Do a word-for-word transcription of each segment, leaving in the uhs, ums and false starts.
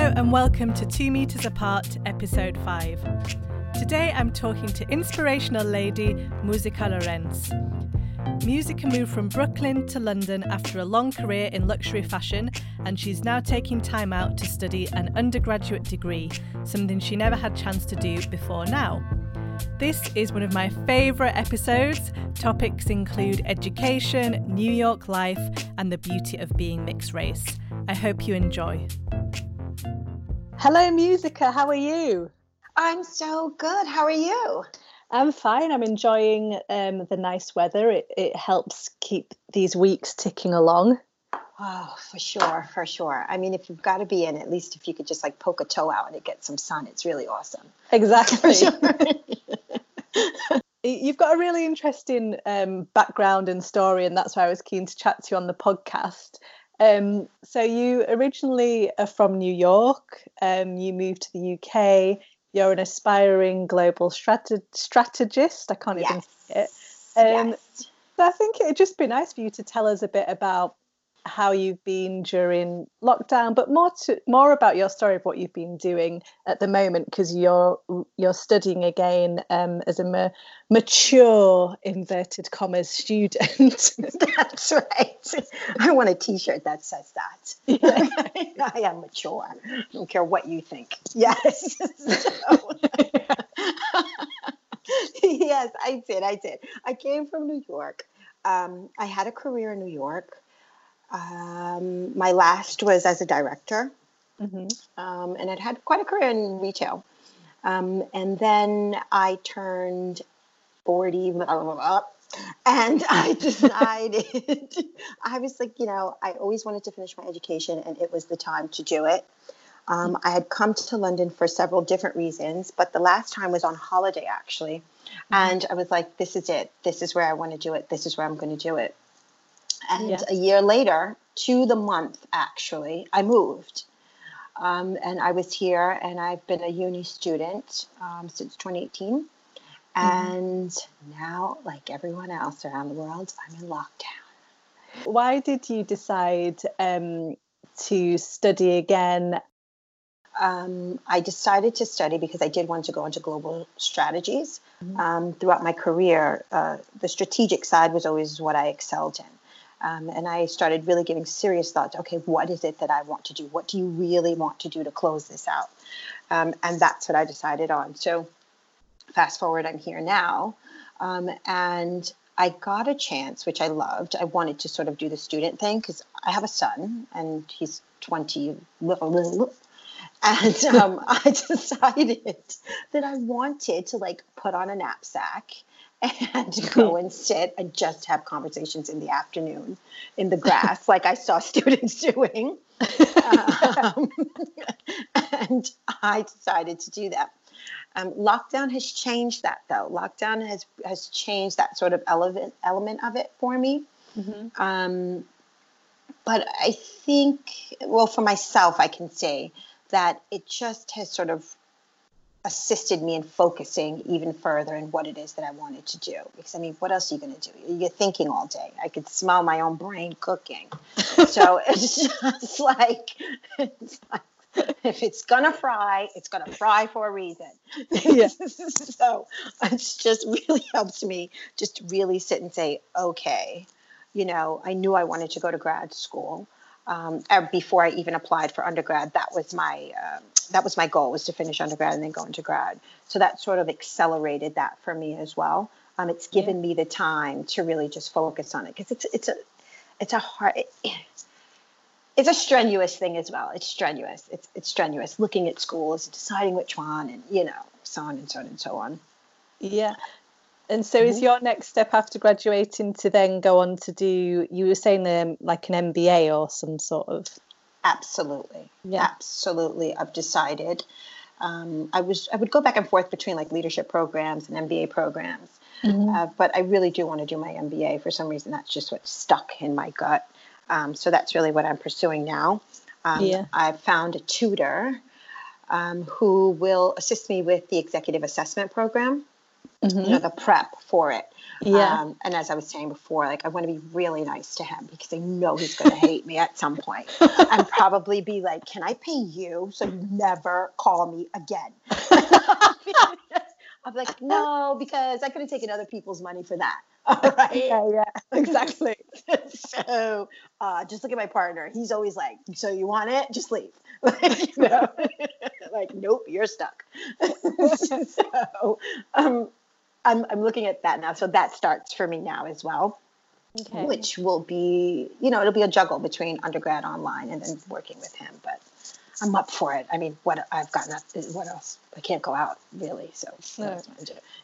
Hello and welcome to Two Metres Apart, Episode five. Today I'm talking to inspirational lady Musica Lorenz. Musica moved from Brooklyn to London after a long career in luxury fashion, and she's now taking time out to study an undergraduate degree, something she never had chance to do before now. This is one of my favourite episodes. Topics include education, New York life, and the beauty of being mixed race. I hope you enjoy. Hello, Musica. How are you? I'm so good. How are you? I'm fine. I'm enjoying um, the nice weather. It, it helps keep these weeks ticking along. Oh, for sure. For sure. I mean, if you've got to be in, at least if you could just like poke a toe out and get some sun, it's really awesome. Exactly. For sure. You've got a really interesting um, background and story, and that's why I was keen to chat to you on the podcast. Um, so you originally are from New York, um, you moved to the U K, you're an aspiring global strat- strategist, I can't yes. even say it. Um, yes. So I think it'd just be nice for you to tell us a bit about how you've been during lockdown, but more to, more about your story of what you've been doing at the moment, because you're you're studying again um, as a ma- mature, inverted commas, student. That's right. I want a T-shirt that says that. Yeah. I am mature. I don't care what you think. Yes. So. Yes, I did. I did. I came from New York. Um, I had a career in New York. Um, my last was as a director, mm-hmm. um, and I'd had quite a career in retail. Um, and then I turned forty, blah, blah, blah, and I decided, I was like, you know, I always wanted to finish my education, and it was the time to do it. Um, I had come to London for several different reasons, but the last time was on holiday, actually. And I was like, this is it. This is where I want to do it. This is where I'm going to do it. And yes. a year later, to the month, actually, I moved. Um, and I was here, and I've been a uni student um, since twenty eighteen. Mm-hmm. And now, like everyone else around the world, I'm in lockdown. Why did you decide um, to study again? Um, I decided to study because I did want to go into global strategies. Mm-hmm. Um, throughout my career, uh, the strategic side was always what I excelled in. Um, and I started really giving serious thought to, okay, what is it that I want to do? What do you really want to do to close this out? Um, and that's what I decided on. So fast forward, I'm here now. Um, and I got a chance, which I loved. I wanted to sort of do the student thing because I have a son and he's twenty. And um, I decided that I wanted to like put on a knapsack and go and sit and just have conversations in the afternoon in the grass, like I saw students doing. Um, and I decided to do that. Um, lockdown has changed that, though. Lockdown has, has changed that sort of element, element of it for me. Mm-hmm. Um, but I think, well, for myself, I can say that it just has sort of assisted me in focusing even further in what it is that I wanted to do. Because, I mean, what else are you going to do? You're thinking all day. I could smell my own brain cooking. So it's just like, it's like if it's going to fry, it's going to fry for a reason. Yeah. So it's just really helped me just really sit and say, okay, you know, I knew I wanted to go to grad school. Um, before I even applied for undergrad, that was my um, that was my goal, was to finish undergrad and then go into grad. So that sort of accelerated that for me as well. Um, it's given yeah. me the time to really just focus on it, because it's it's a it's a hard it, it's a strenuous thing as well. It's strenuous. It's it's strenuous looking at schools, deciding which one, and you know, so on and so on and so on. Yeah. And so is your next step after graduating to then go on to do, you were saying um, like an M B A or some sort of? Absolutely. Yeah. Absolutely. I've decided. Um, I was I would go back and forth between like leadership programs and M B A programs. Mm-hmm. Uh, but I really do want to do my M B A. For some reason, that's just what stuck in my gut. Um, so that's really what I'm pursuing now. Um, yeah. I've found a tutor um, who will assist me with the executive assessment program. mm-hmm. you know, the prep for it. Yeah. Um, and as I was saying before, like, I want to be really nice to him because I know he's going to hate me at some point and probably be like, can I pay you so you never call me again? I'm like, no, because I couldn't take in other people's money for that. All right. Yeah, yeah. Exactly. So uh, just look at my partner. He's always like, so you want it? Just leave. Like, you know, like, nope, you're stuck. So um, I'm, I'm looking at that now. So that starts for me now as well, okay. Which will be, you know, it'll be a juggle between undergrad, online, and then working with him. But I'm up for it. I mean, what I've gotten up, what else? I can't go out, really. So, no.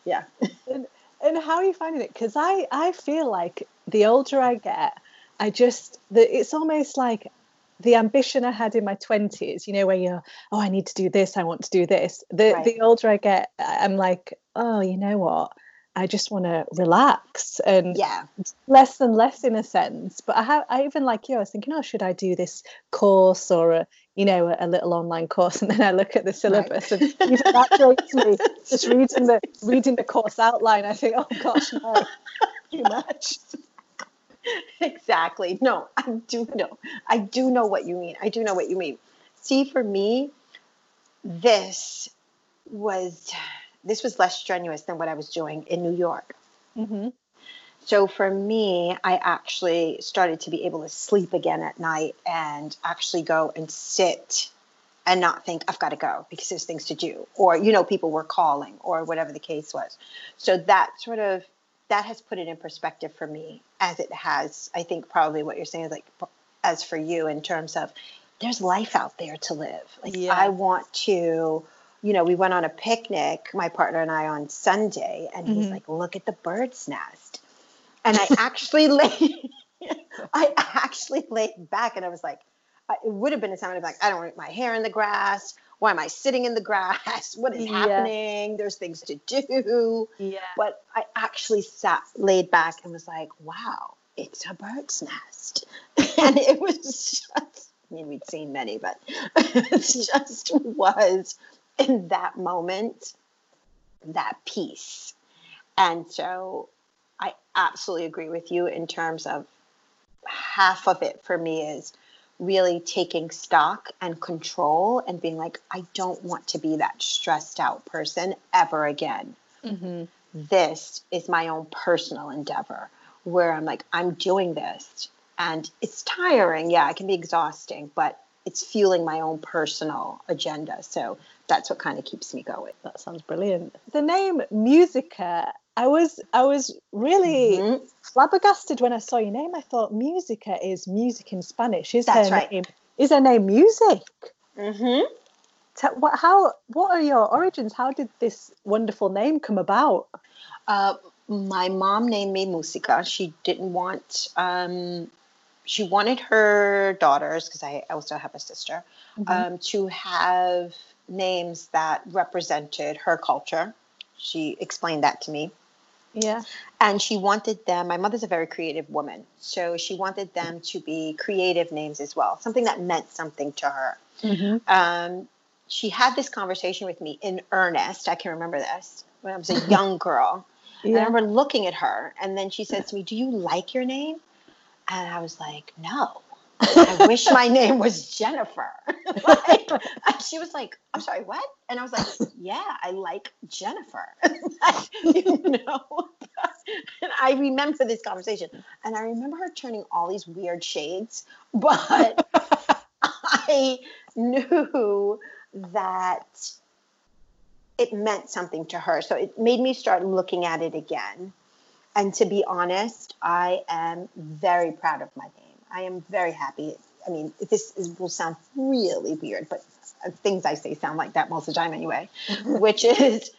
Yeah. And, and how are you finding it? Because I, I feel like the older I get, I just, the, it's almost like the ambition I had in my twenties, you know, where you're, oh, I need to do this, I want to do this. The, right. the older I get, I'm like, oh, you know what? I just want to relax and yeah. less and less in a sense. But I have, I even like you, I was thinking, oh, should I do this course or a, you know, a, a little online course? And then I look at the syllabus right. and even that breaks me. Just reading the reading the course outline, I think, oh gosh, no, too much. Exactly. No, I do know. I do know what you mean. I do know what you mean. See, for me, this was. This was less strenuous than what I was doing in New York. Mm-hmm. So for me, I actually started to be able to sleep again at night and actually go and sit and not think I've got to go because there's things to do, or, you know, people were calling or whatever the case was. So that sort of, that has put it in perspective for me, as it has, I think, probably what you're saying is, like, as for you, in terms of there's life out there to live. Like, yeah. I want to, you know, we went on a picnic, my partner and I, on Sunday, and he's mm-hmm. like, look at the bird's nest. And I actually lay, I actually laid back and I was like, it would have been a time of like, I don't want my hair in the grass. Why am I sitting in the grass? What is yeah. happening? There's things to do. Yeah. But I actually sat, laid back and was like, wow, it's a bird's nest. And it was just, I mean, we'd seen many, but it just was, in that moment, that peace. And so I absolutely agree with you in terms of half of it for me is really taking stock and control and being like, I don't want to be that stressed out person ever again. Mm-hmm. This is my own personal endeavor where I'm like, I'm doing this and it's tiring. Yeah, it can be exhausting, but it's fueling my own personal agenda. So that's what kind of keeps me going. That sounds brilliant. The name Musica, I was I was really mm-hmm. flabbergasted when I saw your name. I thought Musica is music in Spanish. Is that's her right. name? Is her name music? Mm-hmm. Ta- what, how? What are your origins? How did this wonderful name come about? Uh, my mom named me Musica. She didn't want. Um, She wanted her daughters, because I also have a sister, mm-hmm. um, to have names that represented her culture. She explained that to me. Yeah. And she wanted them, my mother's a very creative woman, so she wanted them to be creative names as well, something that meant something to her. Mm-hmm. Um, she had this conversation with me in earnest, I can remember this, when I was a young girl. Yeah. And I remember looking at her, and then she said to me, do you like your name? And I was like, no, I wish my name was Jennifer. Like, and she was like, I'm sorry, what? And I was like, yeah, I like Jennifer. Like, you know? And I remember this conversation. And I remember her turning all these weird shades. But I knew that it meant something to her. So it made me start looking at it again. And to be honest, I am very proud of my name. I am very happy. I mean, this is, will sound really weird, but things I say sound like that most of the time anyway, which is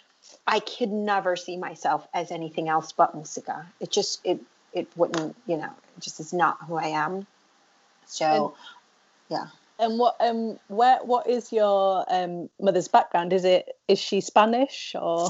I could never see myself as anything else but Musica. It just, it it wouldn't, you know, it just is not who I am. So, and, yeah. And what um where what is your um mother's background? Is it is she Spanish or?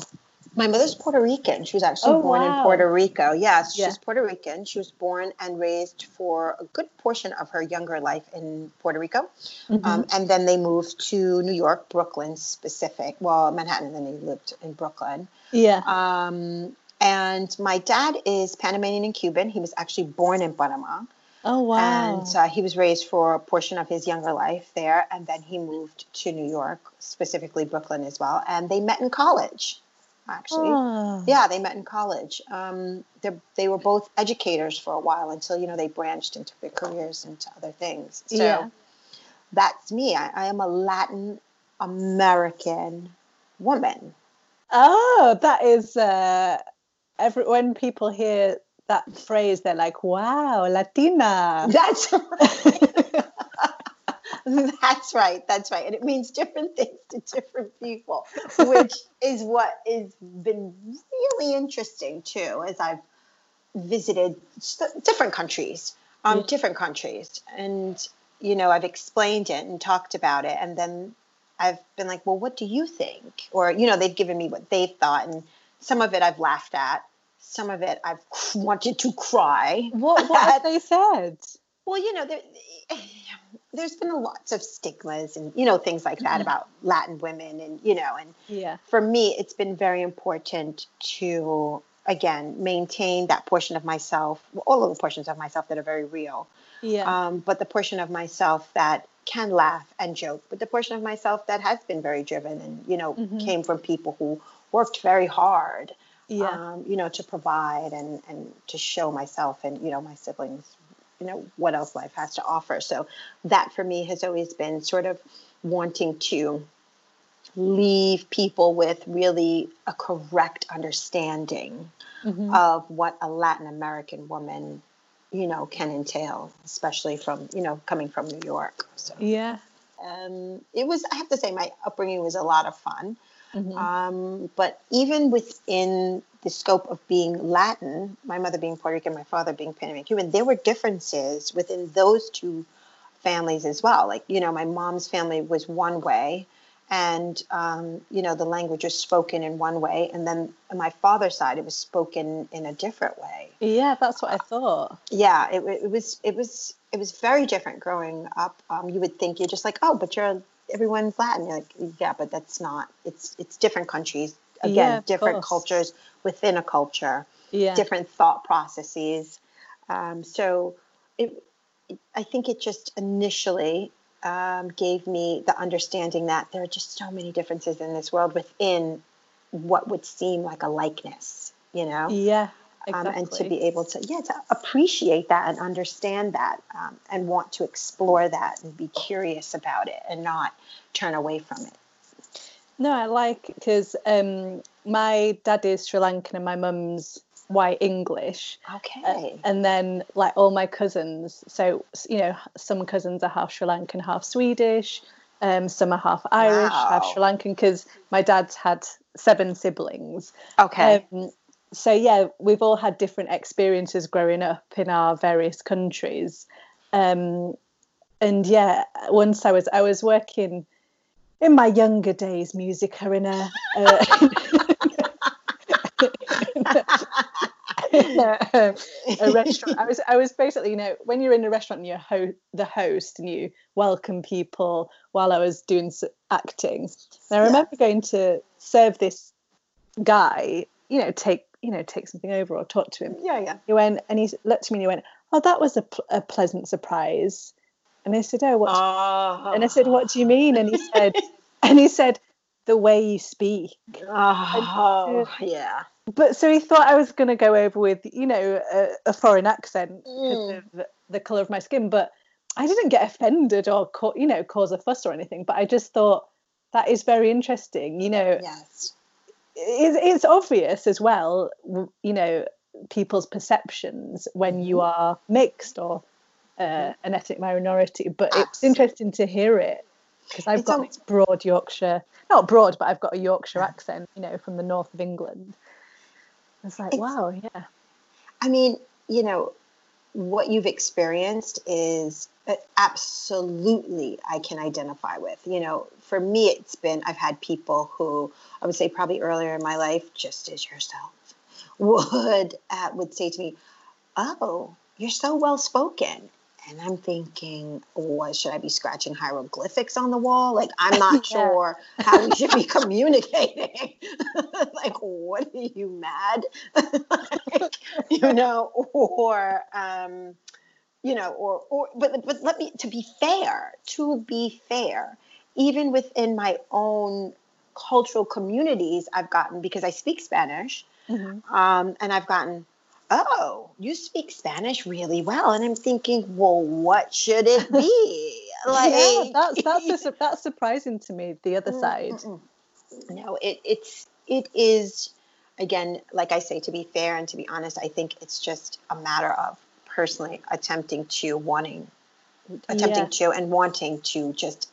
My mother's Puerto Rican. She was actually oh, born wow. in Puerto Rico. Yes, yeah. She's Puerto Rican. She was born and raised for a good portion of her younger life in Puerto Rico. Mm-hmm. Um, and then they moved to New York, Brooklyn specific. Well, Manhattan, and then they lived in Brooklyn. Yeah. Um, and my dad is Panamanian and Cuban. He was actually born in Panama. Oh, wow. And uh, he was raised for a portion of his younger life there. And then he moved to New York, specifically Brooklyn as well. And they met in college, actually. Oh. Yeah, they met in college. Um, they were both educators for a while until, you know, they branched into their careers into other things. So yeah. That's me. I, I am a Latin American woman. Oh, that is, uh, every, when people hear that phrase, they're like, wow, Latina. That's right. That's right. That's right. And it means different things to different people, which is what has been really interesting, too, as I've visited different countries, um, yeah. different countries. And, you know, I've explained it and talked about it. And then I've been like, well, what do you think? Or, you know, they've given me what they've thought. And some of it I've laughed at. Some of it I've wanted to cry. What, what have they said? Well, you know, there, there's been lots of stigmas and, you know, things like that mm-hmm. about Latin women. And, you know, and yeah. for me, it's been very important to, again, maintain that portion of myself, all of the portions of myself that are very real. Yeah. Um, but the portion of myself that can laugh and joke, but the portion of myself that has been very driven and, you know, mm-hmm. came from people who worked very hard. Yeah. Um, you know, to provide and, and to show myself and, you know, my siblings, you know, what else life has to offer. So that for me has always been sort of wanting to leave people with really a correct understanding mm-hmm. of what a Latin American woman, you know, can entail, especially from, you know, coming from New York. So, yeah. Um, it was, I have to say, my upbringing was a lot of fun. Mm-hmm. Um, but even within the scope of being Latin, my mother being Puerto Rican, my father being Panamanian Cuban, there were differences within those two families as well. Like, you know, my mom's family was one way and, um, you know, the language was spoken in one way. And then on my father's side, it was spoken in a different way. Yeah, that's what I thought. Uh, yeah, it, it was it was it was very different growing up. Um, you would think you're just like, oh, but you're a everyone's Latin. You're like, yeah, but that's not, it's it's different countries. Again, yeah, different course. Cultures within a culture, yeah. different thought processes. Um, so it, it, I think it just initially um, gave me the understanding that there are just so many differences in this world within what would seem like a likeness, you know? Yeah, exactly. Um, and to be able to, yeah, to appreciate that and understand that um, and want to explore that and be curious about it and not turn away from it. No, I like, because um, my dad is Sri Lankan and my mum's white English. Okay. Uh, and then like all my cousins. So, you know, some cousins are half Sri Lankan, half Swedish. Um, some are half Irish, wow. half Sri Lankan, because my dad's had seven siblings. Okay. Um, So, yeah, we've all had different experiences growing up in our various countries. Um, and, yeah, once I was I was working in my younger days, Musica in a, uh, in a, a restaurant. I was I was basically, you know, when you're in a restaurant and you're ho- the host and you welcome people while I was doing acting. And I remember yeah. going to serve this guy, you know, take you know, take something over or talk to him. Yeah, yeah. He went and he looked at me and he went, "Oh, that was a, pl- a pleasant surprise." And I said, "Oh, what?" Uh, and I said, "What do you mean?" And he said, "And he said, the way you speak." Oh, uh, yeah. But so he thought I was going to go over with, you know, a, a foreign accent because mm. of the, the colour of my skin. But I didn't get offended or, co- you know, cause a fuss or anything. But I just thought that is very interesting, you know. Yes. It's obvious as well, you know, people's perceptions when you are mixed or uh, an ethnic minority. But Absolutely. It's interesting to hear it because I've it's got a broad Yorkshire, not broad, but I've got a Yorkshire yeah. accent, you know, from the north of England. It's like, it's, wow, yeah. I mean, you know, what you've experienced is absolutely I can identify with. You know, for me, it's been, I've had people who I would say probably earlier in my life, just as yourself, would uh, would say to me, oh, you're so well spoken. And I'm thinking, what, should I be scratching hieroglyphics on the wall? Like, I'm not sure how we should be communicating. Like, what, are you mad? Like, you know, or, um, you know, or, or, but, but let me, to be fair, to be fair, even within my own cultural communities, I've gotten, because I speak Spanish, mm-hmm. um, and I've gotten, oh, you speak Spanish really well. And I'm thinking, well, what should it be? Like, yeah, that's that's a, that's surprising to me, the other side. Mm-mm. No, it it's it is, again, like I say, to be fair and to be honest, I think it's just a matter of personally attempting to wanting attempting yeah. to and wanting to just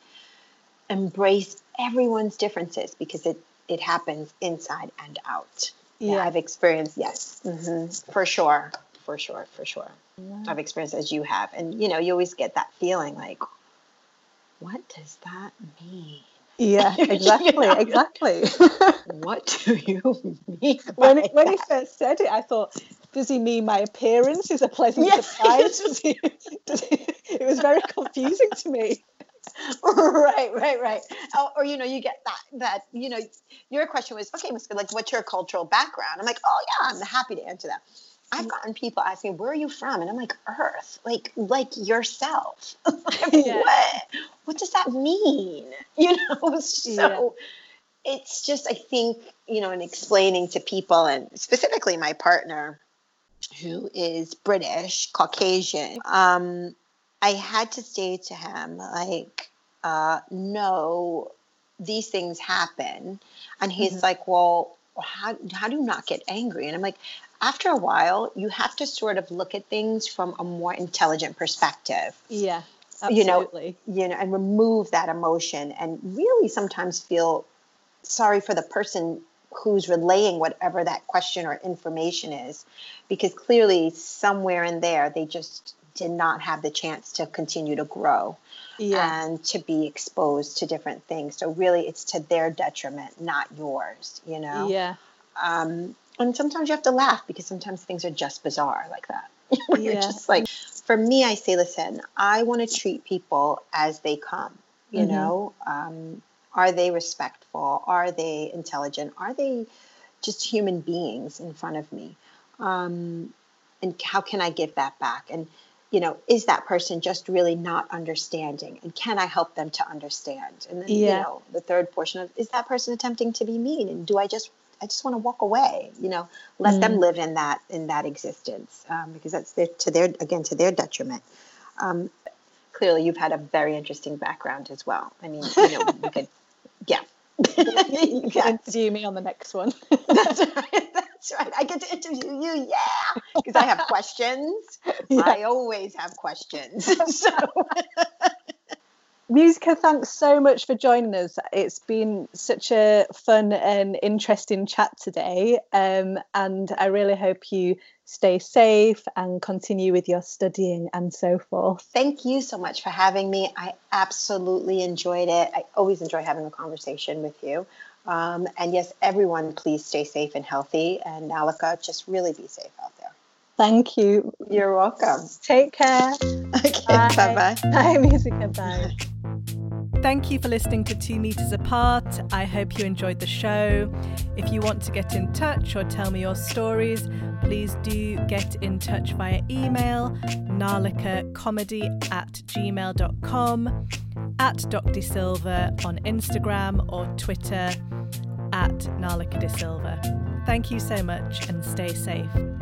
embrace everyone's differences, because it, it happens inside and out. Yeah, yeah, I've experienced, yes, mm-hmm. for sure, for sure, for sure. Yeah. I've experienced as you have. And, you know, you always get that feeling like, what does that mean? Yeah, exactly, you know? exactly. What do you mean When, it, when he first said it, I thought, does he mean my appearance is a pleasant yes. surprise? Does he, does he, it was very confusing to me. Right, right, right. Or, or, you know, you get that, that, you know, your question was, okay, Miz Good, like, what's your cultural background? I'm like, oh, yeah, I'm happy to answer that. I've gotten people asking, where are you from? And I'm like, Earth, like, like yourself. Like, yeah. What? What does that mean? You know, so yeah. it's just, I think, you know, in explaining to people, and specifically my partner, who is British, Caucasian, um, I had to say to him, like, uh, no, these things happen. And he's mm-hmm. like, well, how, how do you not get angry? And I'm like, after a while, you have to sort of look at things from a more intelligent perspective. Yeah, absolutely. You know, you know, and remove that emotion and really sometimes feel sorry for the person who's relaying whatever that question or information is, because clearly somewhere in there, they just did not have the chance to continue to grow yeah. and to be exposed to different things. So really it's to their detriment, not yours, you know? Yeah. Um, and sometimes you have to laugh, because sometimes things are just bizarre like that. You're yeah. just like, for me, I say, listen, I want to treat people as they come, you mm-hmm. know? Um, are they respectful? Are they intelligent? Are they just human beings in front of me? Um, and how can I give that back? And, you know, is that person just really not understanding? And can I help them to understand? And then, yeah. you know, the third portion of, is that person attempting to be mean? And do I just, I just want to walk away, you know, let mm. them live in that, in that existence, um, because that's their, to their, again, to their detriment. Um, clearly you've had a very interesting background as well. I mean, you know, you could, yeah. You can interview me on the next one. That's right. That's right. I get to interview you, yeah, because I have questions. Yeah. I always have questions. So, Musica, thanks so much for joining us. It's been such a fun and interesting chat today, um, and I really hope you stay safe and continue with your studying and so forth. Thank you so much for having me. I absolutely enjoyed it. I always enjoy having a conversation with you. Um, and yes, everyone, please stay safe and healthy. And Alika, just really be safe out there. Thank you. You're welcome. Take care. Okay, bye-bye. Bye, Musica, bye. Thank you for listening to Two Metres Apart. I hope you enjoyed the show. If you want to get in touch or tell me your stories, please do get in touch via email, narlikacomedy at gmail dot com, at Doctor Silva on Instagram or Twitter, at narlikadisilva. Thank you so much and stay safe.